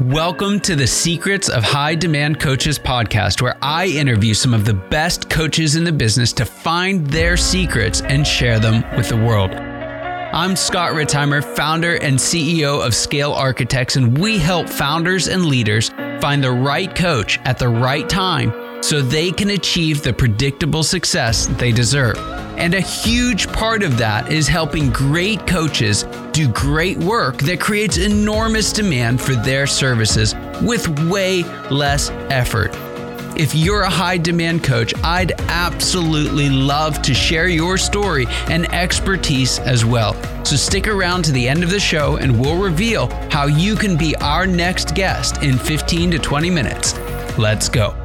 Welcome to the Secrets of High Demand Coaches podcast, where I interview some of the best coaches in the business to find their secrets and share them with the world. I'm Scott Ritzheimer, founder and CEO of Scale Architects, and we help founders and leaders find the right coach at the right time so they can achieve the predictable success they deserve. And a huge part of that is helping great coaches do great work that creates enormous demand for their services with way less effort. If you're a high demand coach, I'd absolutely love to share your story and expertise as well. So stick around to the end of the show and we'll reveal how you can be our next guest in 15 to 20 minutes. Let's go.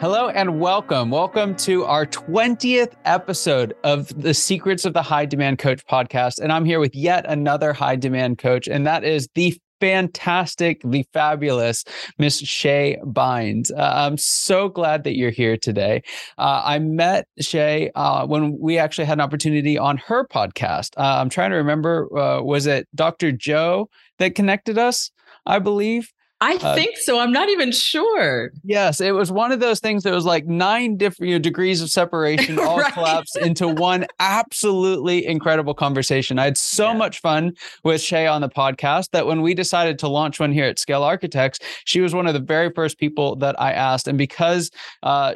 Hello and welcome. Welcome to our 20th episode of the Secrets of the High Demand Coach podcast. And I'm here with yet another high demand coach, and that is the fantastic, the fabulous Miss Shae Bynes. I'm so glad that you're here today. I met Shae when we actually had an opportunity on her podcast. I'm trying to remember, was it Dr. Joe that connected us, I believe? I think so. I'm not even sure. Yes, it was one of those things that was like 9 different degrees of separation, all right? Collapsed into one absolutely incredible conversation. I had so much fun with Shae on the podcast that when we decided to launch one here at Scale Architects, she was one of the very first people that I asked. And because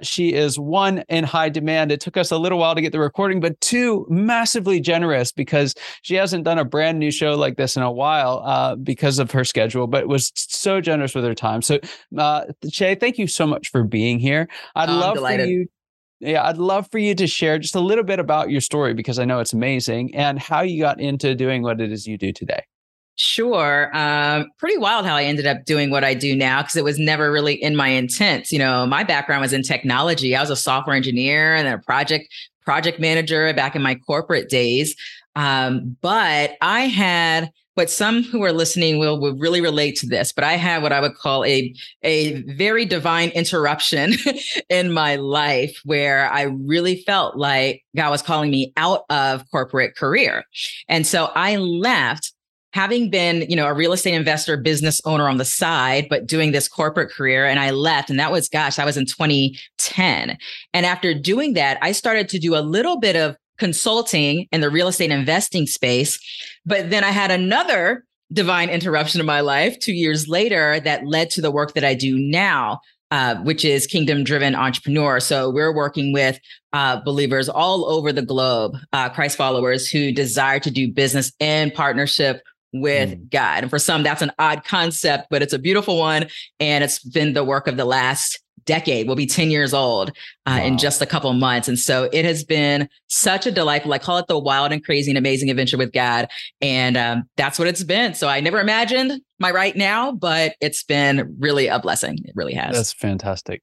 she is one in high demand, it took us a little while to get the recording, but 2, massively generous because she hasn't done a brand new show like this in a while because of her schedule, but was so generous with her time. So, Shae, thank you so much for being here. I'd love for you to share just a little bit about your story, because I know it's amazing, and how you got into doing what it is you do today. Sure. Pretty wild how I ended up doing what I do now, because it was never really in my intent. You know, my background was in technology. I was a software engineer and then a project manager back in my corporate days. But I had But some who are listening will really relate to this. But I had what I would call a very divine interruption in my life, where I really felt like God was calling me out of corporate career. And so I left, having been, you know, a real estate investor, business owner on the side, but doing this corporate career. And I left, and that was, I was in 2010. And after doing that, I started to do a little bit of consulting in the real estate investing space. But then I had another divine interruption in my life 2 years later that led to the work that I do now, which is Kingdom Driven Entrepreneur. So we're working with believers all over the globe, Christ followers who desire to do business in partnership with God. And for some, that's an odd concept, but it's a beautiful one. And it's been the work of the last decade. We'll be 10 years old in just a couple months. And so it has been such a delightful, I call it the wild and crazy and amazing adventure with God. And that's what it's been. So I never imagined my right now, but it's been really a blessing. It really has. That's fantastic.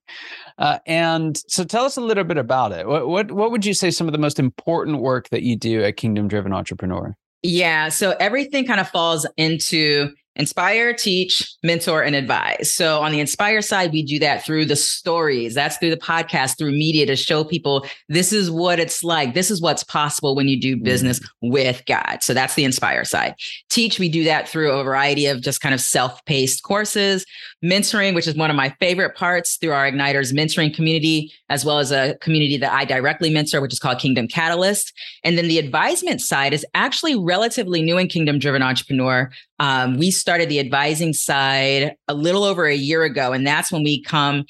And so tell us a little bit about it. What would you say some of the most important work that you do at Kingdom Driven Entrepreneur? Yeah. So everything kind of falls into inspire, teach, mentor, and advise. So on the inspire side, we do that through the stories. That's through the podcast, through media, to show people this is what it's like. This is what's possible when you do business with God. So that's the inspire side. Teach, we do that through a variety of just kind of self-paced courses. Mentoring, which is one of my favorite parts, through our Igniter's mentoring community, as well as a community that I directly mentor, which is called Kingdom Catalyst. And then the advisement side is actually relatively new in Kingdom Driven Entrepreneur. We started the advising side a little over a year ago, and that's when we come,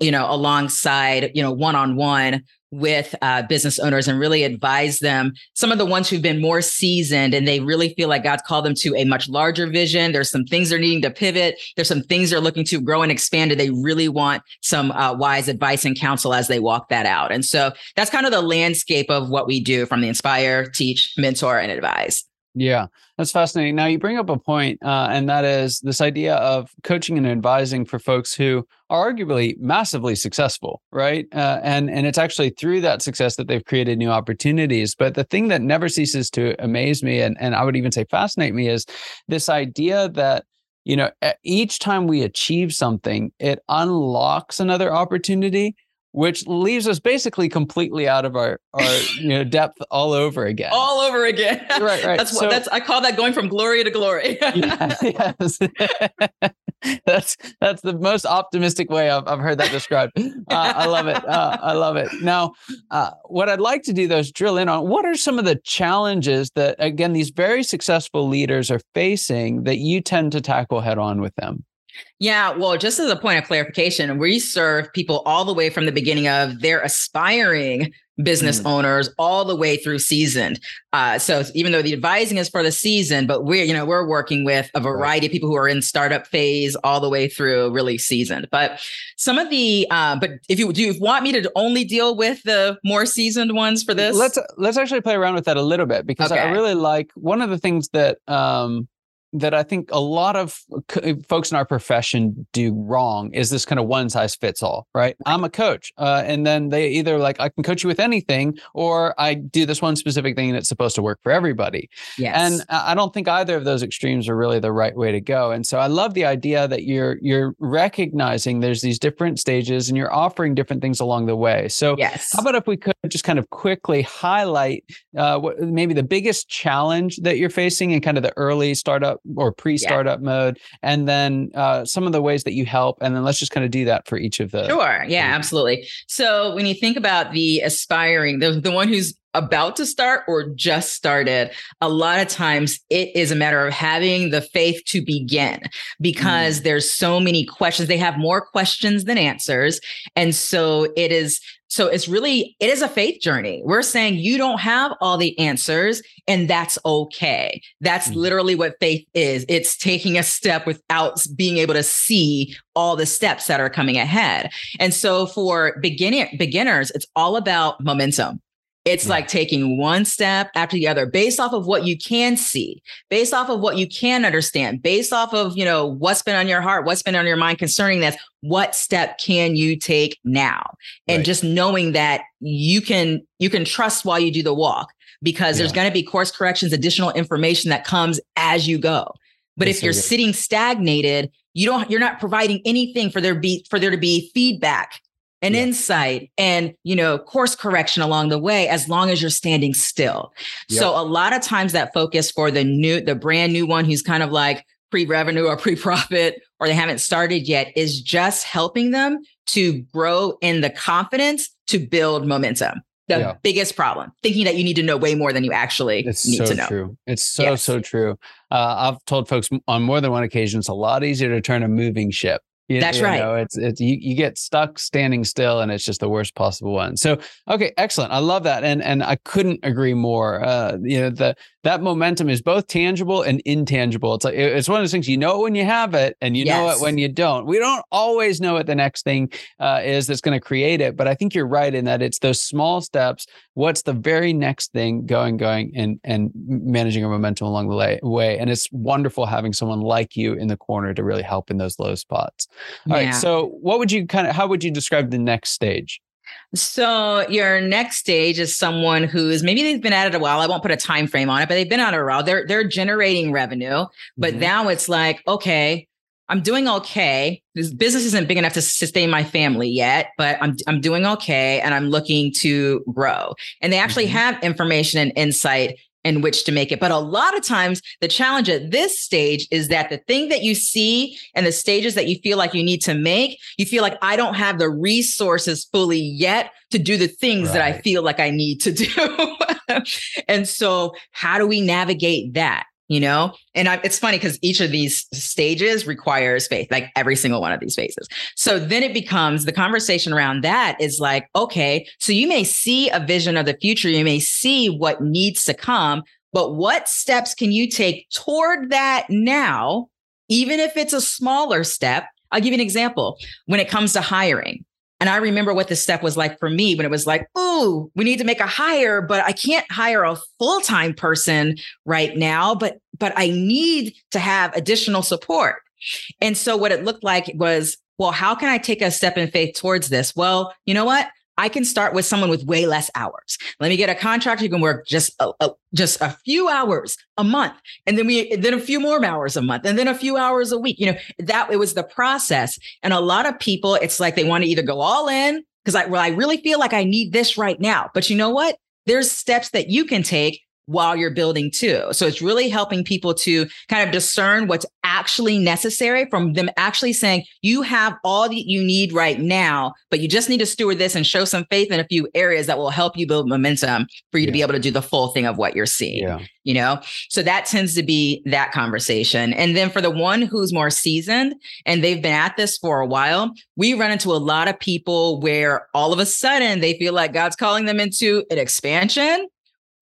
alongside, one-on-one with business owners and really advise them. Some of the ones who've been more seasoned and they really feel like God's called them to a much larger vision. There's some things they're needing to pivot. There's some things they're looking to grow and expand, and they really want some wise advice and counsel as they walk that out. And so that's kind of the landscape of what we do from the inspire, teach, mentor, and advise. Yeah, that's fascinating. Now, you bring up a point, and that is this idea of coaching and advising for folks who are arguably massively successful, right? And it's actually through that success that they've created new opportunities. But the thing that never ceases to amaze me, and I would even say fascinate me, is this idea that You know, each time we achieve something, it unlocks another opportunity, which leaves us basically completely out of our depth all over again. All over again. Right. I call that going from glory to glory. Yes. That's the most optimistic way I've heard that described. I love it. Now, what I'd like to do though is drill in on what are some of the challenges that, again, these very successful leaders are facing that you tend to tackle head on with them? Yeah, well, just as a point of clarification, we serve people all the way from the beginning of their aspiring business owners all the way through seasoned. So even though the advising is for the season, but we're working with a variety of people who are in startup phase all the way through really seasoned. But some of the but if you want me to only deal with the more seasoned ones for this, let's actually play around with that a little bit, because I really like one of the things that that I think a lot of folks in our profession do wrong is this kind of one size fits all, right? I'm a coach. And then they either I can coach you with anything, or I do this one specific thing that's supposed to work for everybody. Yes. And I don't think either of those extremes are really the right way to go. And so I love the idea that you're recognizing there's these different stages and you're offering different things along the way. So yes. How about if we could just kind of quickly highlight what maybe the biggest challenge that you're facing in kind of the early startup or pre-startup mode, and then some of the ways that you help, and then let's just kind of do that for each of the. Sure. Yeah, absolutely. So when you think about the aspiring, the one who's about to start or just started, a lot of times it is a matter of having the faith to begin, because there's so many questions. They have more questions than answers. And so it is a faith journey. We're saying you don't have all the answers, and that's okay. That's literally what faith is. It's taking a step without being able to see all the steps that are coming ahead. And so for beginners, it's all about momentum. It's like taking one step after the other based off of what you can see, based off of what you can understand, based off of, what's been on your heart, what's been on your mind concerning this. What step can you take now? And just knowing that you can trust while you do the walk, because there's going to be course corrections, additional information that comes as you go. But if you're sitting stagnated, you're not providing anything for there to be feedback and insight and, course correction along the way, as long as you're standing still. Yep. So a lot of times that focus for the brand new one who's kind of like pre-revenue or pre-profit, or they haven't started yet, is just helping them to grow in the confidence to build momentum. The biggest problem, thinking that you need to know way more than you actually need to know. True. It's so true. I've told folks on more than one occasion, it's a lot easier to turn a moving ship. That's right. You get stuck standing still, and it's just the worst possible one. So, okay, excellent. I love that. And I couldn't agree more. That momentum is both tangible and intangible. It's like, it's one of those things, you know it when you have it, and you know it when you don't. We don't always know what the next thing is that's going to create it. But I think you're right in that it's those small steps. What's the very next thing going and managing our momentum along the way. And it's wonderful having someone like you in the corner to really help in those low spots. All right. So how would you describe the next stage? So your next stage is someone who's maybe they've been at it a while. I won't put a time frame on it, but they've been at it a while. They're generating revenue, but now it's like, okay, I'm doing okay. This business isn't big enough to sustain my family yet, but I'm doing okay, and I'm looking to grow. And they actually have information and insight in which to make it. But a lot of times the challenge at this stage is that the thing that you see and the stages that you feel like you need to make, you feel like I don't have the resources fully yet to do the things that I feel like I need to do. And so how do we navigate that? And it's funny because each of these stages requires faith, like every single one of these phases. So then it becomes the conversation around that is like, okay, so you may see a vision of the future. You may see what needs to come, but what steps can you take toward that now? Even if it's a smaller step, I'll give you an example when it comes to hiring. And I remember what this step was like for me when it was like, ooh, we need to make a hire, but I can't hire a full-time person right now, but I need to have additional support. And so what it looked like was, well, how can I take a step in faith towards this? Well, you know what? I can start with someone with way less hours. Let me get a contractor who can work just a few hours a month, and then a few more hours a month, and then a few hours a week. You know, that it was the process. And a lot of people, it's like they want to either go all in because I really feel like I need this right now. But you know what? There's steps that you can take while you're building too. So it's really helping people to kind of discern what's actually necessary from them actually saying, you have all that you need right now, but you just need to steward this and show some faith in a few areas that will help you build momentum for you to be able to do the full thing of what you're seeing, you know? So that tends to be that conversation. And then for the one who's more seasoned and they've been at this for a while, we run into a lot of people where all of a sudden they feel like God's calling them into an expansion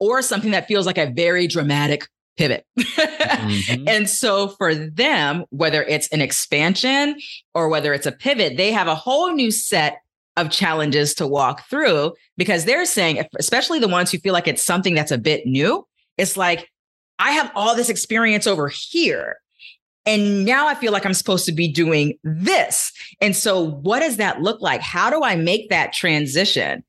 or something that feels like a very dramatic pivot. Mm-hmm. And so for them, whether it's an expansion or whether it's a pivot, they have a whole new set of challenges to walk through because they're saying, especially the ones who feel like it's something that's a bit new, it's like, I have all this experience over here. And now I feel like I'm supposed to be doing this. And so what does that look like? How do I make that transition?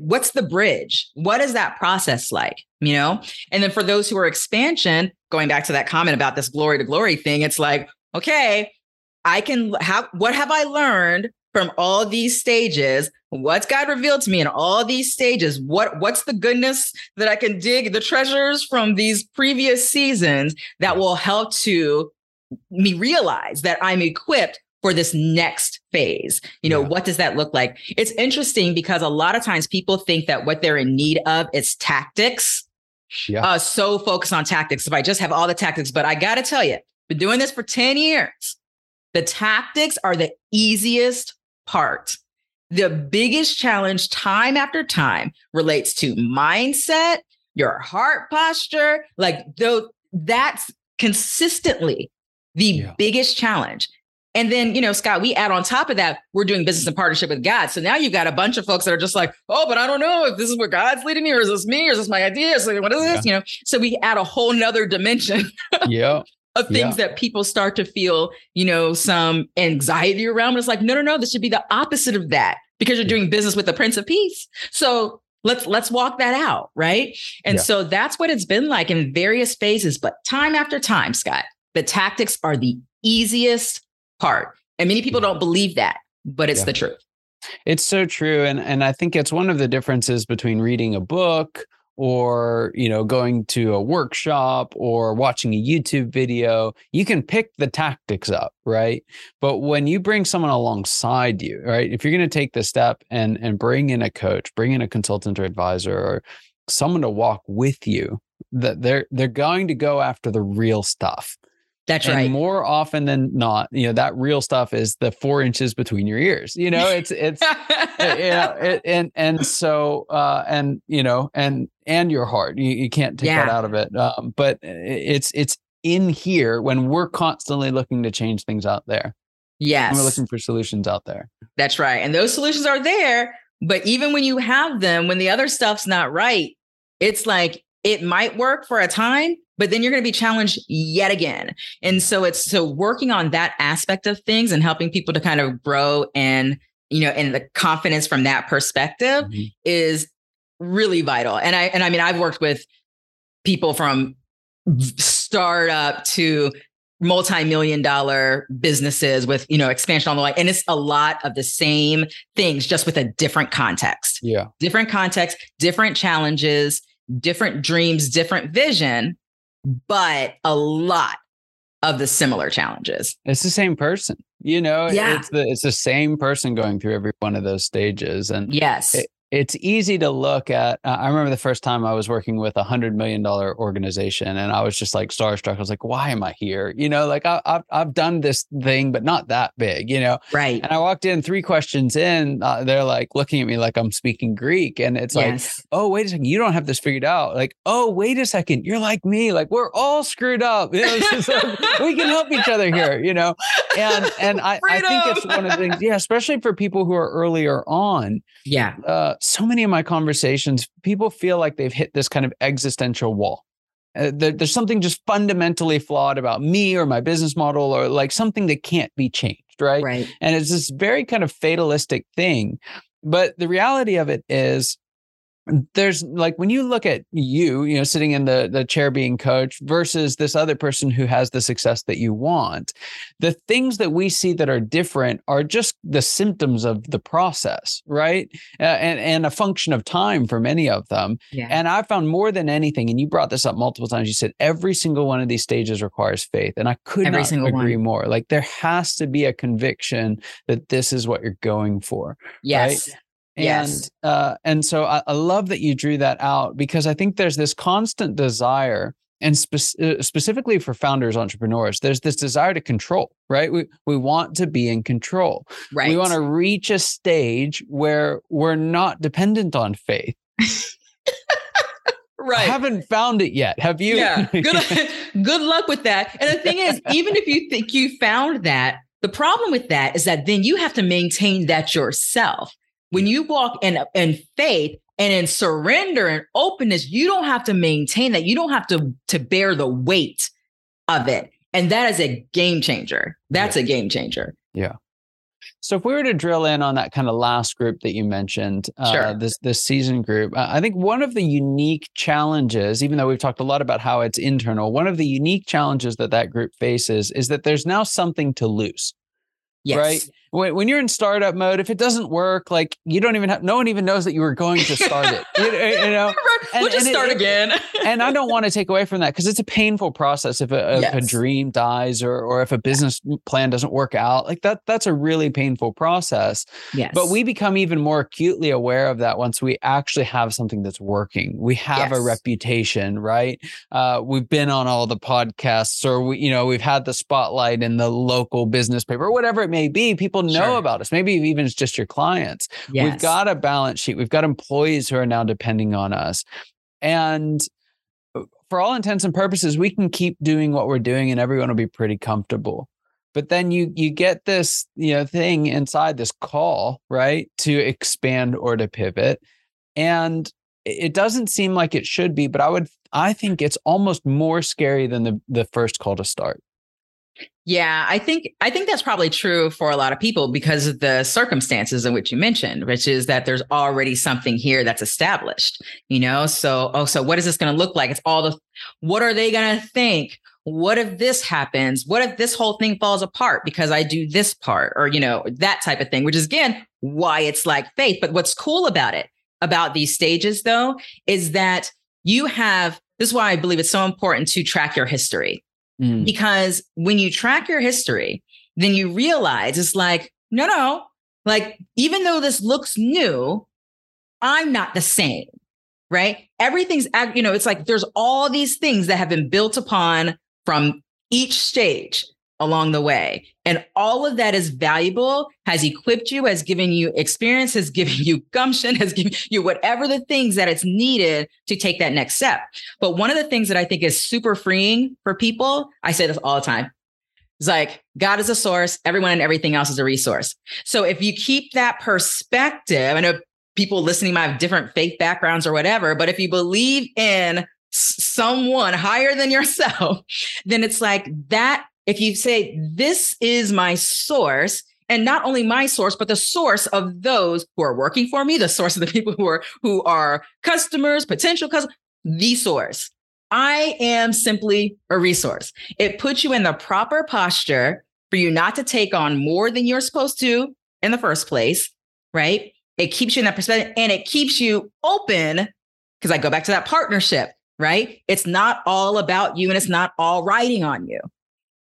What's the bridge? What is that process like? You know? And then for those who are expansion, going back to that comment about this glory to glory thing, it's like, okay, what have I learned from all these stages? What's God revealed to me in all these stages? What's the goodness that I can dig, the treasures from these previous seasons that will help to me realize that I'm equipped for this next phase? You know, what does that look like? It's interesting because a lot of times people think that what they're in need of is tactics. Yeah. So focused on tactics. If I just have all the tactics, but I got to tell you, been doing this for 10 years. The tactics are the easiest part. The biggest challenge time after time relates to mindset, your heart posture, like though that's consistently the biggest challenge. And then, you know, Scott, we add on top of that, we're doing business in partnership with God. So now you've got a bunch of folks that are just like, oh, but I don't know if this is where God's leading me, or is this me, or is this my idea? So what is this? You know, so we add a whole nother dimension of things that people start to feel, you know, some anxiety around. But it's like, no, this should be the opposite of that because you're doing business with the Prince of Peace. So let's walk that out. Right. And so that's what it's been like in various phases. But time after time, Scott, the tactics are the easiest part. And many people don't believe that, but it's the truth. It's so true. And I think it's one of the differences between reading a book or, you know, going to a workshop or watching a YouTube video. You can pick the tactics up, right? But when you bring someone alongside you, right? If you're going to take the step and bring in a coach, bring in a consultant or advisor or someone to walk with you, that they're going to go after the real stuff. That's right. More often than not, you know, that real stuff is the 4 inches between your ears. You know, it's, you know, and so, you know, and your heart, you can't take that out of it. But it's in here when we're constantly looking to change things out there. Yes. And we're looking for solutions out there. That's right. And those solutions are there, but even when you have them, when the other stuff's not right, it's like, it might work for a time, but then you're going to be challenged yet again. And so it's working on that aspect of things and helping people to kind of grow and, you know, and the confidence from that perspective is really vital. And I mean, I've worked with people from startup to multi-million-dollar businesses with, you know, expansion on the line. And it's a lot of the same things, just with a different context. Yeah. Different context, different challenges, different dreams, different vision, but a lot of the similar challenges. It's the same person, you know, it's the same person going through every one of those stages. And it's easy to look at. I remember the first time I was working with $100 million organization and I was just like starstruck. I was like, why am I here? You know, like I've done this thing, but not that big, you know? Right. And I walked in 3 questions in, they're like looking at me like I'm speaking Greek. And it's like, oh, wait a second. You don't have this figured out. Like, oh, wait a second. You're like me. Like we're all screwed up. You know, it's just like, we can help each other here, you know? And I think it's one of the things, especially for people who are earlier on. Yeah. So many of my conversations, people feel like they've hit this kind of existential wall. There's something just fundamentally flawed about me or my business model or like something that can't be changed, right? And it's this very kind of fatalistic thing But the reality of it is, there's like, when you look at you know, sitting in the chair being coached versus this other person who has the success that you want, the things that we see that are different are just the symptoms of the process, right? And a function of time for many of them. Yeah. And I found more than anything, and you brought this up multiple times, you said every single one of these stages requires faith. And I could not agree more. Like, there has to be a conviction that this is what you're going for. Yes. Right? Yes. And so I love that you drew that out, because I think there's this constant desire, and specifically for founders, entrepreneurs, there's this desire to control, right? We want to be in control. Right. We want to reach a stage where we're not dependent on faith. Right. I haven't found it yet. Have you? Yeah. Good luck with that. And the thing is, even if you think you found that, the problem with that is that then you have to maintain that yourself. When you walk in faith and in surrender and openness, you don't have to maintain that. You don't have to bear the weight of it. And that is a game changer. That's a game changer. Yeah. So if we were to drill in on that kind of last group that you mentioned, sure. This season group, I think one of the unique challenges, even though we've talked a lot about how it's internal, one of the unique challenges that group faces is that there's now something to lose. Yes. Right. When you're in startup mode, if it doesn't work, like, you don't even have, no one even knows that you were going to start it. You know, we'll just start again. And I don't want to take away from that, because it's a painful process if a dream dies or if a business plan doesn't work out. Like that's a really painful process. Yes. But we become even more acutely aware of that once we actually have something that's working. We have a reputation, right? We've been on all the podcasts, or we've had the spotlight in the local business paper, or whatever it may be. People know about us. Maybe even it's just your clients. Yes. We've got a balance sheet. We've got employees who are now depending on us. And for all intents and purposes, we can keep doing what we're doing and everyone will be pretty comfortable. But then you get this, thing inside, this call, right, to expand or to pivot. And it doesn't seem like it should be, but I think it's almost more scary than the first call to start. Yeah, I think that's probably true for a lot of people because of the circumstances in which you mentioned, which is that there's already something here that's established, so what is this going to look like? It's what are they going to think? What if this happens? What if this whole thing falls apart because I do this part, or, that type of thing, which is, again, why it's like faith. But what's cool about these stages, though, is that this is why I believe it's so important to track your history. Because when you track your history, then you realize it's like, no, like, even though this looks new, I'm not the same, right? Everything's, it's like there's all these things that have been built upon from each stage along the way. And all of that is valuable, has equipped you, has given you experience, has given you gumption, has given you whatever the things that it's needed to take that next step. But one of the things that I think is super freeing for people, I say this all the time, it's like, God is a source, everyone and everything else is a resource. So if you keep that perspective, I know people listening might have different faith backgrounds or whatever, but if you believe in someone higher than yourself, then it's like that. If you say, this is my source, and not only my source, but the source of those who are working for me, the source of the people who are customers, potential customers, the source. I am simply a resource. It puts you in the proper posture for you not to take on more than you're supposed to in the first place, right? It keeps you in that perspective, and it keeps you open, because I go back to that partnership, right? It's not all about you, and it's not all riding on you.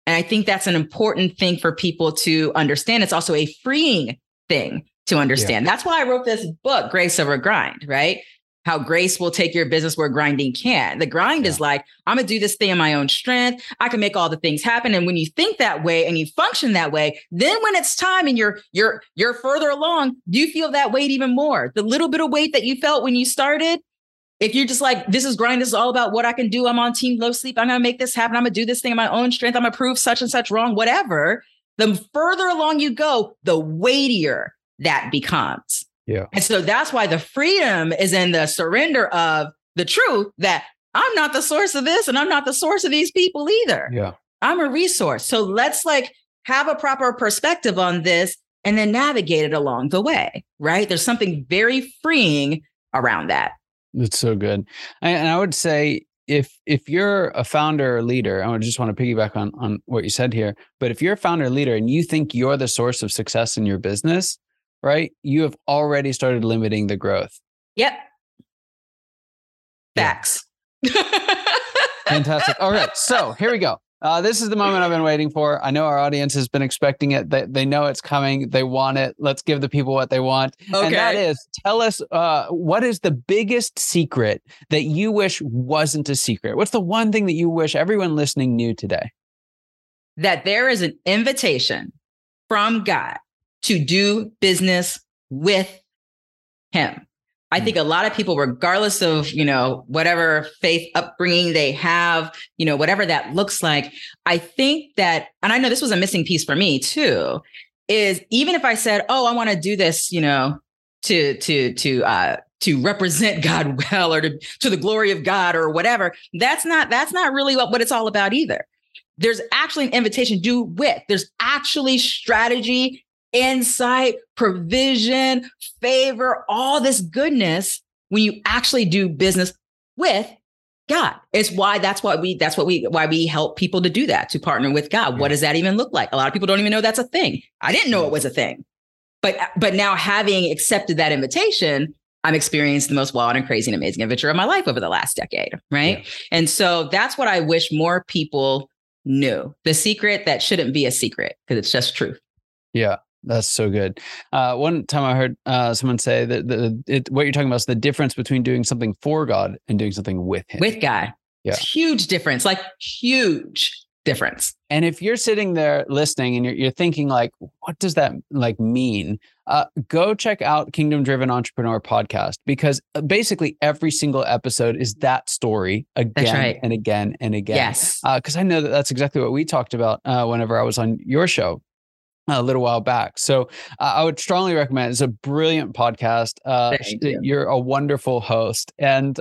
And I think that's an important thing for people to understand. It's also a freeing thing to understand. Yeah. That's why I wrote this book, Grace Over Grind, right? How grace will take your business where grinding can. The grind is like, I'm going to do this thing in my own strength. I can make all the things happen. And when you think that way and you function that way, then when it's time and you're further along, you feel that weight even more. The little bit of weight that you felt when you started, if you're just like, this is grind, this is all about what I can do. I'm on team low sleep. I'm going to make this happen. I'm going to do this thing in my own strength. I'm going to prove such and such wrong, whatever. The further along you go, the weightier that becomes. Yeah. And so that's why the freedom is in the surrender of the truth that I'm not the source of this, and I'm not the source of these people either. Yeah. I'm a resource. So let's have a proper perspective on this and then navigate it along the way, right? There's something very freeing around that. That's so good. And I would say if you're a founder or leader, I would just want to piggyback on what you said here, but if you're a founder or leader and you think you're the source of success in your business, right? You have already started limiting the growth. Yep. Facts. Yeah. Fantastic. All right. So here we go. This is the moment I've been waiting for. I know our audience has been expecting it. They know it's coming. They want it. Let's give the people what they want. Okay. And that is, tell us, what is the biggest secret that you wish wasn't a secret? What's the one thing that you wish everyone listening knew today? That there is an invitation from God to do business with Him. I think a lot of people, regardless of, whatever faith upbringing they have, whatever that looks like, I think that, and I know this was a missing piece for me too, is even if I said, I want to do this, to represent God well, or to the glory of God or whatever, that's not really what it's all about either. There's actually an invitation to do with, there's actually strategy, insight, provision, favor, all this goodness when you actually do business with God. It's why that's why we help people to do that, to partner with God. Yeah. What does that even look like? A lot of people don't even know that's a thing. I didn't know it was a thing. But now, having accepted that invitation, I'm experiencing the most wild and crazy and amazing adventure of my life over the last decade, right? Yeah. And so that's what I wish more people knew. The secret that shouldn't be a secret, because it's just truth. Yeah. That's so good. One time I heard someone say that what you're talking about is the difference between doing something for God and doing something with Him. With God. Yeah. It's huge difference, huge difference. And if you're sitting there listening and you're thinking what does that mean? Go check out Kingdom Driven Entrepreneur podcast, because basically every single episode is that story again, right, and again and again. Yes. Because I know that's exactly what we talked about whenever I was on your show a little while back. So I would strongly recommend it. It's a brilliant podcast. You're a wonderful host. And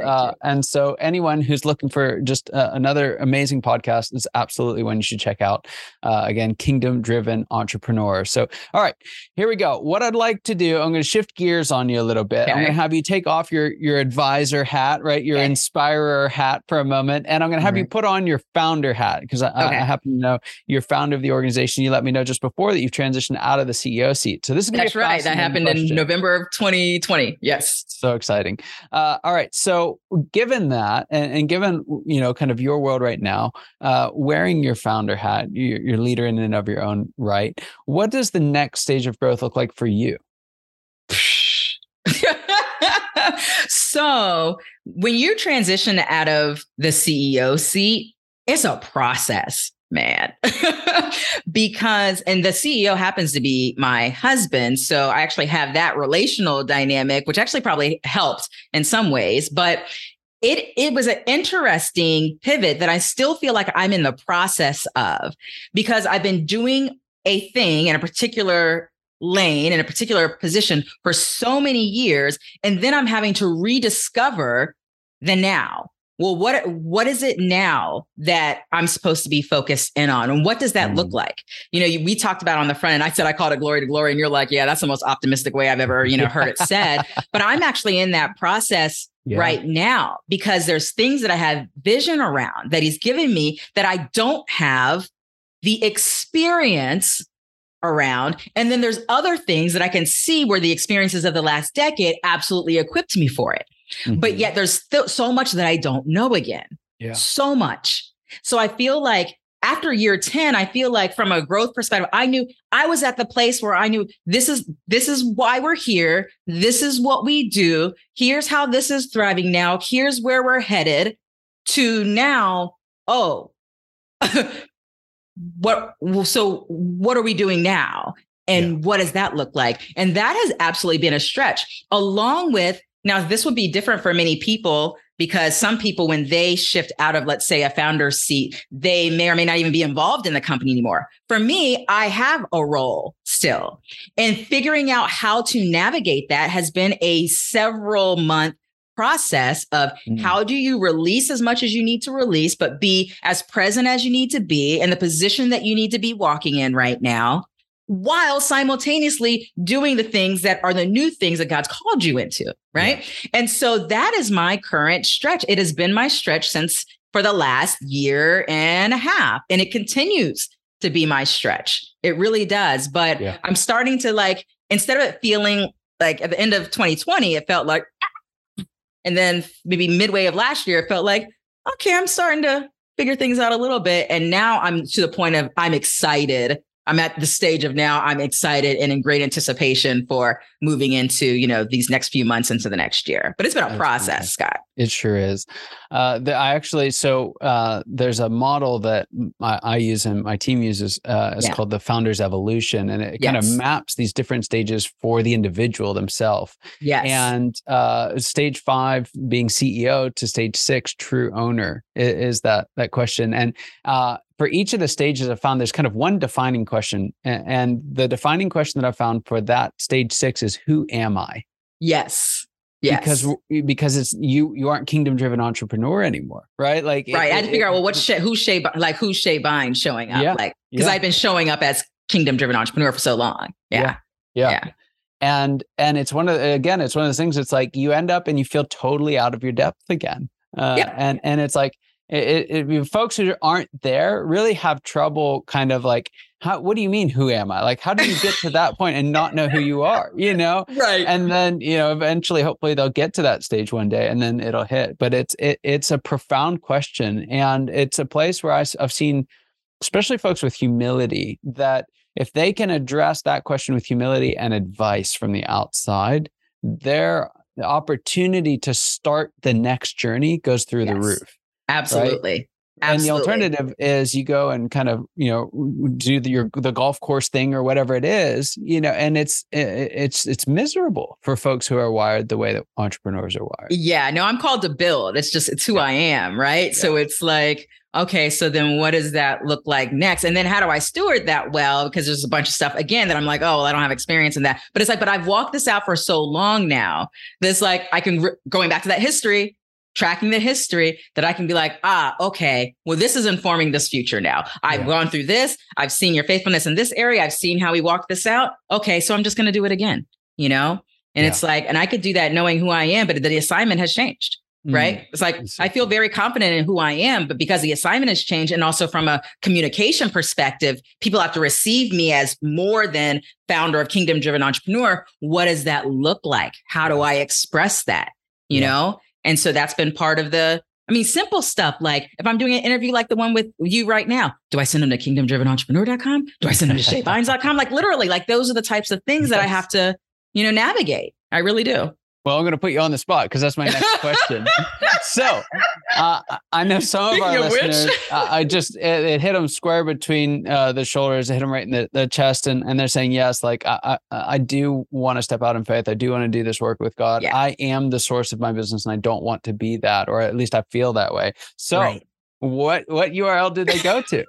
so anyone who's looking for just another amazing podcast is absolutely one you should check out. Again, Kingdom Driven Entrepreneur. So, all right, here we go. What I'd like to do, I'm going to shift gears on you a little bit. Okay. I'm going to have you take off your advisor hat, right? Your inspirer hat for a moment. And I'm going to have you put on your founder hat, because I happen to know you're founder of the organization. You let me know just before that you've transitioned out of the CEO seat. So this is going to be right. That happened in November of 2020. Yes. So exciting. All right. So given that, and given, kind of your world right now, wearing your founder hat, your leader in and of your own right, what does the next stage of growth look like for you? So when you transition out of the CEO seat, it's a process, man. Because, and the CEO happens to be my husband. So I actually have that relational dynamic, which actually probably helped in some ways, but it was an interesting pivot that I still feel like I'm in the process of, because I've been doing a thing in a particular lane, in a particular position for so many years. And then I'm having to rediscover the now. Well, what is it now that I'm supposed to be focused in on? And what does that look like? We talked about on the front end, I said, I called it glory to glory. And you're like, yeah, that's the most optimistic way I've ever, heard it said. But I'm actually in that process right now, because there's things that I have vision around that He's given me that I don't have the experience around. And then there's other things that I can see where the experiences of the last decade absolutely equipped me for it. Mm-hmm. But yet there's still so much that I don't know again. Yeah. So much. So I feel like after year 10, I feel like from a growth perspective, I knew I was at the place where I knew this is why we're here. This is what we do. Here's how this is thriving now. Here's where we're headed to now. Oh, what are we doing now? And what does that look like? And that has absolutely been a stretch, along with, now, this would be different for many people, because some people, when they shift out of, let's say, a founder's seat, they may or may not even be involved in the company anymore. For me, I have a role still, and figuring out how to navigate that has been a several month process of how do you release as much as you need to release, but be as present as you need to be in the position that you need to be walking in right now, while simultaneously doing the things that are the new things that God's called you into, right? Yeah. And so that is my current stretch. It has been my stretch since for the last year and a half, and it continues to be my stretch. It really does. But yeah. I'm starting to, like, instead of it feeling like at the end of 2020, it felt like, ah! And then maybe midway of last year, it felt like, okay, I'm starting to figure things out a little bit. And now I'm to the point of I'm excited. I'm at the stage of now I'm excited and in great anticipation for moving into, you know, these next few months into the next year. But it's been a process, Scott. It sure is. There's a model that I use and my team uses. It's called the Founder's Evolution. And it kind of maps these different stages for the individual themselves. Yes. And stage 5 being CEO to stage 6, true owner is that question. And for each of the stages I've found, there's kind of one defining question. And the defining question that I found for that stage 6 is, who am I? Yes. Yes. Because it's you aren't Kingdom Driven Entrepreneur anymore, right? Like, right. I had to figure out, well, who's Shae Bynes showing up? Yeah, like, because I've been showing up as Kingdom Driven Entrepreneur for so long. Yeah. And it's it's one of those things. It's like you end up and you feel totally out of your depth again. And it's like, folks who aren't there really have trouble kind of like, what do you mean, who am I? Like, how do you get to that point and not know who you are, you know? Right. And then, you know, eventually, hopefully they'll get to that stage one day and then it'll hit. But it's a profound question. And it's a place where I've seen, especially folks with humility, that if they can address that question with humility and advice from the outside, the opportunity to start the next journey goes through the roof. Absolutely. Right? Absolutely. And the alternative is you go and kind of, you know, do the golf course thing or whatever it is, you know, and it's miserable for folks who are wired the way that entrepreneurs are wired. Yeah, no, I'm called to build. It's who I am. Right. Yeah. So it's like, okay, so then what does that look like next? And then how do I steward that well? Because there's a bunch of stuff again that I'm like, oh, well, I don't have experience in that. But it's like, but I've walked this out for so long now. This, like, I can, going back to that history, tracking the history, that I can be like, okay, well, this is informing this future now. I've gone through this. I've seen your faithfulness in this area. I've seen how we walked this out. Okay, so I'm just going to do it again, you know? And it's like, and I could do that knowing who I am, but the assignment has changed, right? It's like, I feel very confident in who I am, but because the assignment has changed, and also from a communication perspective, people have to receive me as more than founder of Kingdom Driven Entrepreneur. What does that look like? How do I express that, you know? And so that's been part of simple stuff. Like, if I'm doing an interview like the one with you right now, do I send them to kingdomdrivenentrepreneur.com? Do I send them to shaebines.com? Like, literally, like, those are the types of things that I have to, you know, navigate. I really do. Well, I'm going to put you on the spot because that's my next question. So I know some of our listeners, it hit them square between the shoulders, it hit them right in the chest. And they're saying, yes, like, I do want to step out in faith. I do want to do this work with God. Yeah. I am the source of my business and I don't want to be that, or at least I feel that way. So what URL did they go to?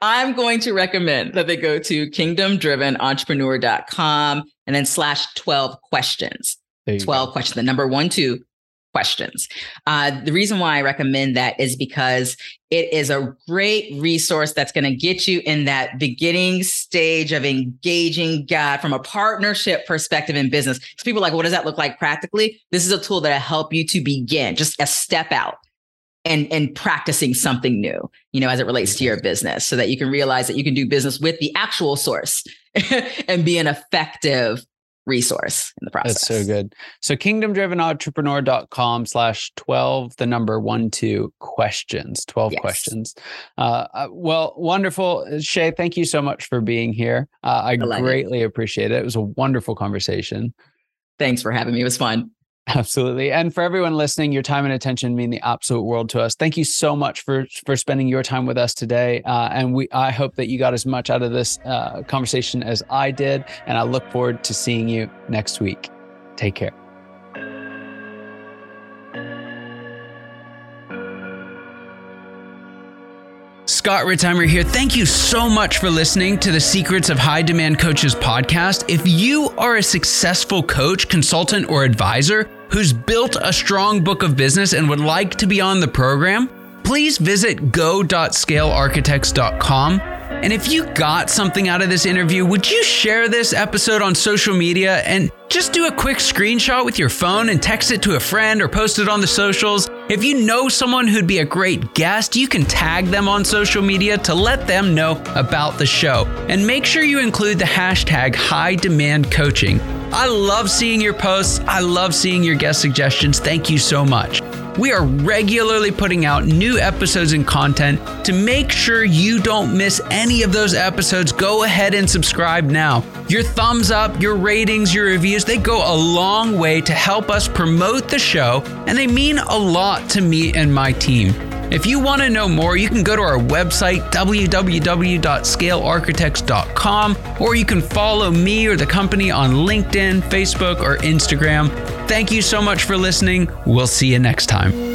I'm going to recommend that they go to kingdomdrivenentrepreneur.com and then /12questions. 12 go. Questions, the number 1, 2 questions. The reason why I recommend that is because it is a great resource that's going to get you in that beginning stage of engaging God from a partnership perspective in business. Because people are like, what does that look like practically? This is a tool that'll help you to begin just a step out and practicing something new, you know, as it relates to your business, so that you can realize that you can do business with the actual source and be an effective resource in the process. That's so good. So kingdomdrivenentrepreneur.com /12, the number 1, 2 questions, 12 questions. Well, wonderful. Shae, thank you so much for being here. I greatly appreciate it. It was a wonderful conversation. Thanks for having me. It was fun. Absolutely. And for everyone listening, your time and attention mean the absolute world to us. Thank you so much for spending your time with us today. I hope that you got as much out of this conversation as I did. And I look forward to seeing you next week. Take care. Scott Ritzheimer here. Thank you so much for listening to the Secrets of High Demand Coaches podcast. If you are a successful coach, consultant, or advisor who's built a strong book of business and would like to be on the program, please visit go.scalearchitects.com And if you got something out of this interview, would you share this episode on social media and just do a quick screenshot with your phone and text it to a friend or post it on the socials? If you know someone who'd be a great guest, you can tag them on social media to let them know about the show. And make sure you include the hashtag #HighDemandCoaching. I love seeing your posts. I love seeing your guest suggestions. Thank you so much. We are regularly putting out new episodes and content. To make sure you don't miss any of those episodes, go ahead and subscribe now. Your thumbs up, your ratings, your reviews, they go a long way to help us promote the show, and they mean a lot to me and my team. If you want to know more, you can go to our website, www.scalearchitects.com, or you can follow me or the company on LinkedIn, Facebook, or Instagram. Thank you so much for listening. We'll see you next time.